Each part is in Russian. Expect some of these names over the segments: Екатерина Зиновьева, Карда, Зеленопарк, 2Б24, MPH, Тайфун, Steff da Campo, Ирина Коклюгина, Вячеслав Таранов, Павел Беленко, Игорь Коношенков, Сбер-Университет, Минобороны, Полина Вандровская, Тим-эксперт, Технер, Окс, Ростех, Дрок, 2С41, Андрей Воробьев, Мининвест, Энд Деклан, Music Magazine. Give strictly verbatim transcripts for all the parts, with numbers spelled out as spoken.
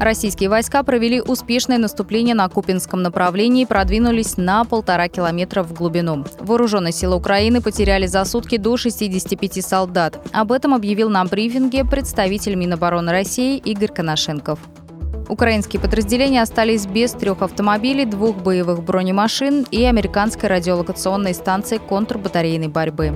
Российские войска провели успешное наступление на Купинском направлении и продвинулись на полтора километра в глубину. Вооруженные силы Украины потеряли за сутки до шестидесяти пяти солдат. Об этом объявил на брифинге представитель Минобороны России Игорь Коношенков. Украинские подразделения остались без трех автомобилей, двух боевых бронемашин и американской радиолокационной станции контрбатарейной борьбы.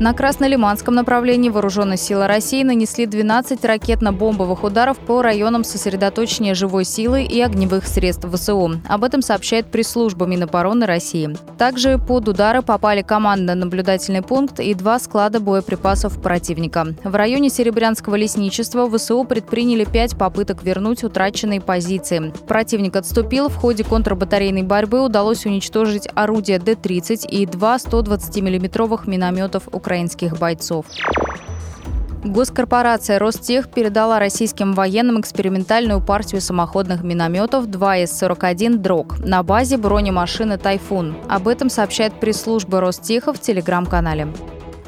На Краснолиманском направлении вооруженные силы России нанесли двенадцать ракетно-бомбовых ударов по районам сосредоточения живой силы и огневых средств ВСУ. Об этом сообщает пресс-служба Минобороны России. Также под удары попали командно-наблюдательный пункт и два склада боеприпасов противника. В районе Серебрянского лесничества ВСУ предприняли пять попыток вернуть утраченные позиции. Противник отступил. В ходе контрбатарейной борьбы удалось уничтожить орудия Д тридцать и два сто двадцатимиллиметровых минометов «Украины». украинских бойцов. Госкорпорация Ростех передала российским военным экспериментальную партию самоходных минометов два эс сорок один «Дрок» на базе бронемашины «Тайфун». Об этом сообщает пресс-служба Ростеха в телеграм-канале.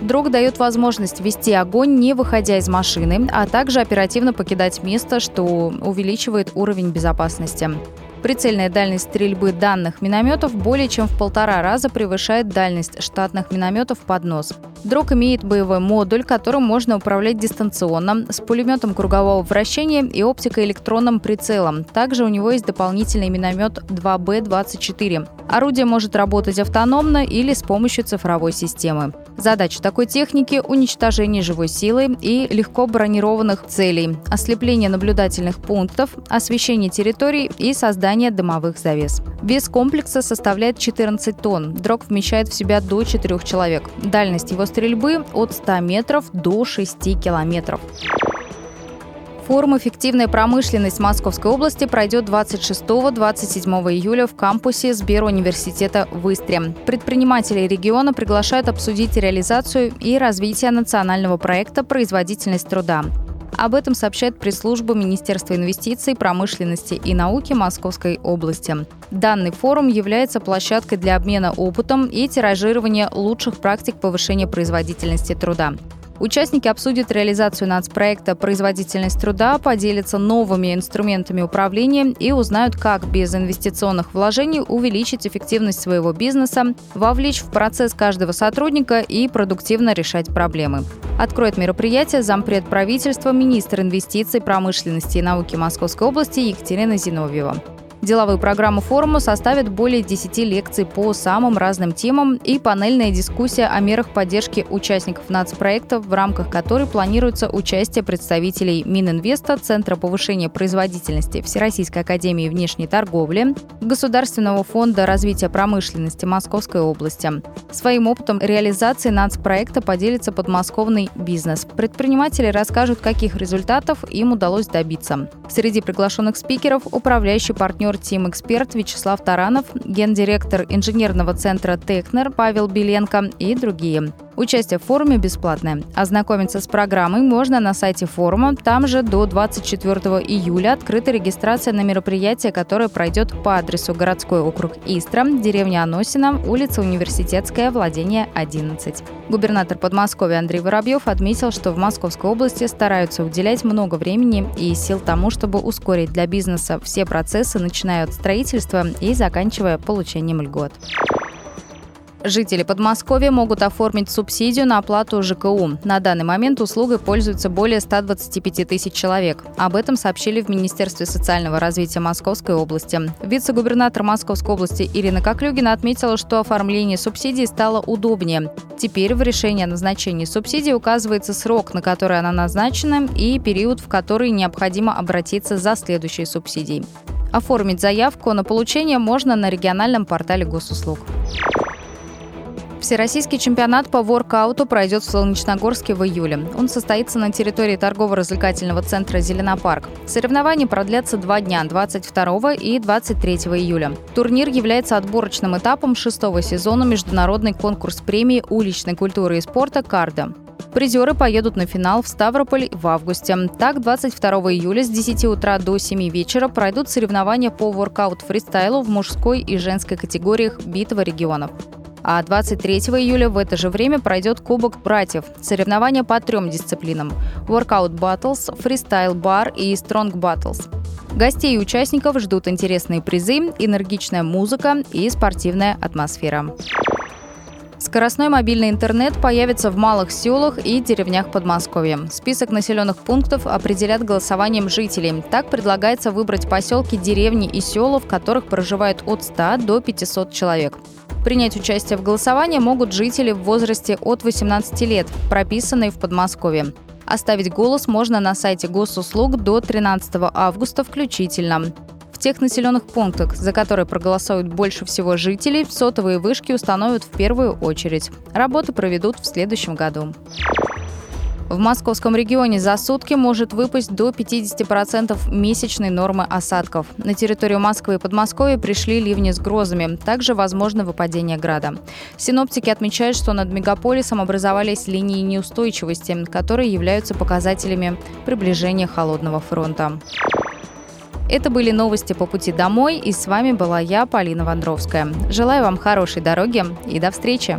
«Дрог» дает возможность вести огонь, не выходя из машины, а также оперативно покидать место, что увеличивает уровень безопасности. Прицельная дальность стрельбы данных минометов более чем в полтора раза превышает дальность штатных минометов под нос. «Дрог» имеет боевой модуль, которым можно управлять дистанционно, с пулеметом кругового вращения и оптико-электронным прицелом. Также у него есть дополнительный миномет два бэ двадцать четыре. Орудие может работать автономно или с помощью цифровой системы. Задача такой техники – уничтожение живой силы и легко бронированных целей, ослепление наблюдательных пунктов, освещение территорий и создание дымовых завес. Вес комплекса составляет четырнадцать тонн. «Дрог» вмещает в себя до четырёх человек. Дальность его стрельбы от ста метров до шести километров. Форум «Эффективная промышленность Московской области» пройдет двадцать шестого — двадцать седьмого июля в кампусе Сбер-Университета в Истре. Предприниматели региона приглашают обсудить реализацию и развитие национального проекта «Производительность труда». Об этом сообщает пресс-служба Министерства инвестиций, промышленности и науки Московской области. Данный форум является площадкой для обмена опытом и тиражирования лучших практик повышения производительности труда. Участники обсудят реализацию нацпроекта «Производительность труда», поделятся новыми инструментами управления и узнают, как без инвестиционных вложений увеличить эффективность своего бизнеса, вовлечь в процесс каждого сотрудника и продуктивно решать проблемы. Откроет мероприятие зампред правительства, министр инвестиций, промышленности и науки Московской области Екатерина Зиновьева. Деловую программу форума составят более десяти лекций по самым разным темам и панельная дискуссия о мерах поддержки участников нацпроекта, в рамках которой планируется участие представителей Мининвеста, Центра повышения производительности Всероссийской академии внешней торговли, Государственного фонда развития промышленности Московской области. Своим опытом реализации нацпроекта поделится подмосковный бизнес. Предприниматели расскажут, каких результатов им удалось добиться. Среди приглашенных спикеров управляющий партнер Тим-эксперт Вячеслав Таранов, гендиректор инженерного центра «Технер» Павел Беленко и другие. Участие в форуме бесплатное. Ознакомиться с программой можно на сайте форума. Там же до двадцать четвёртого июля открыта регистрация на мероприятие, которое пройдет по адресу: городской округ Истра, деревня Аносина, улица Университетская, владение одиннадцать. Губернатор Подмосковья Андрей Воробьев отметил, что в Московской области стараются уделять много времени и сил тому, чтобы ускорить для бизнеса все процессы, начиная от строительства и заканчивая получением льгот. Жители Подмосковья могут оформить субсидию на оплату ЖКУ. На данный момент услугой пользуются более ста двадцати пяти тысяч человек. Об этом сообщили в Министерстве социального развития Московской области. Вице-губернатор Московской области Ирина Коклюгина отметила, что оформление субсидий стало удобнее. Теперь в решении о назначении субсидии указывается срок, на который она назначена, и период, в который необходимо обратиться за следующей субсидией. Оформить заявку на получение можно на региональном портале госуслуг. Всероссийский чемпионат по воркауту пройдет в Солнечногорске в июле. Он состоится на территории торгово-развлекательного центра «Зеленопарк». Соревнования продлятся два дня – двадцать второго и двадцать третьего июля. Турнир является отборочным этапом шестого сезона международный конкурс премии уличной культуры и спорта «Карда». Призеры поедут на финал в Ставрополь в августе. Так, двадцать второго июля с десяти утра до семи вечера пройдут соревнования по воркаут-фристайлу в мужской и женской категориях «Битва регионов». А двадцать третьего июля в это же время пройдет Кубок братьев. Соревнования по трем дисциплинам – Workout Battles, Freestyle Bar и Strong Battles. Гостей и участников ждут интересные призы, энергичная музыка и спортивная атмосфера. Скоростной мобильный интернет появится в малых селах и деревнях Подмосковья. Список населенных пунктов определят голосованием жителей. Так предлагается выбрать поселки, деревни и села, в которых проживает от ста до пятисот человек. Принять участие в голосовании могут жители в возрасте от восемнадцати лет, прописанные в Подмосковье. Оставить голос можно на сайте Госуслуг до тринадцатого августа включительно. В тех населенных пунктах, за которые проголосуют больше всего жителей, сотовые вышки установят в первую очередь. Работы проведут в следующем году. В московском регионе за сутки может выпасть до пятидесяти процентов месячной нормы осадков. На территорию Москвы и Подмосковья пришли ливни с грозами. Также возможно выпадение града. Синоптики отмечают, что над мегаполисом образовались линии неустойчивости, которые являются показателями приближения холодного фронта. Это были новости по пути домой, и с вами была я, Полина Вандровская. Желаю вам хорошей дороги и до встречи!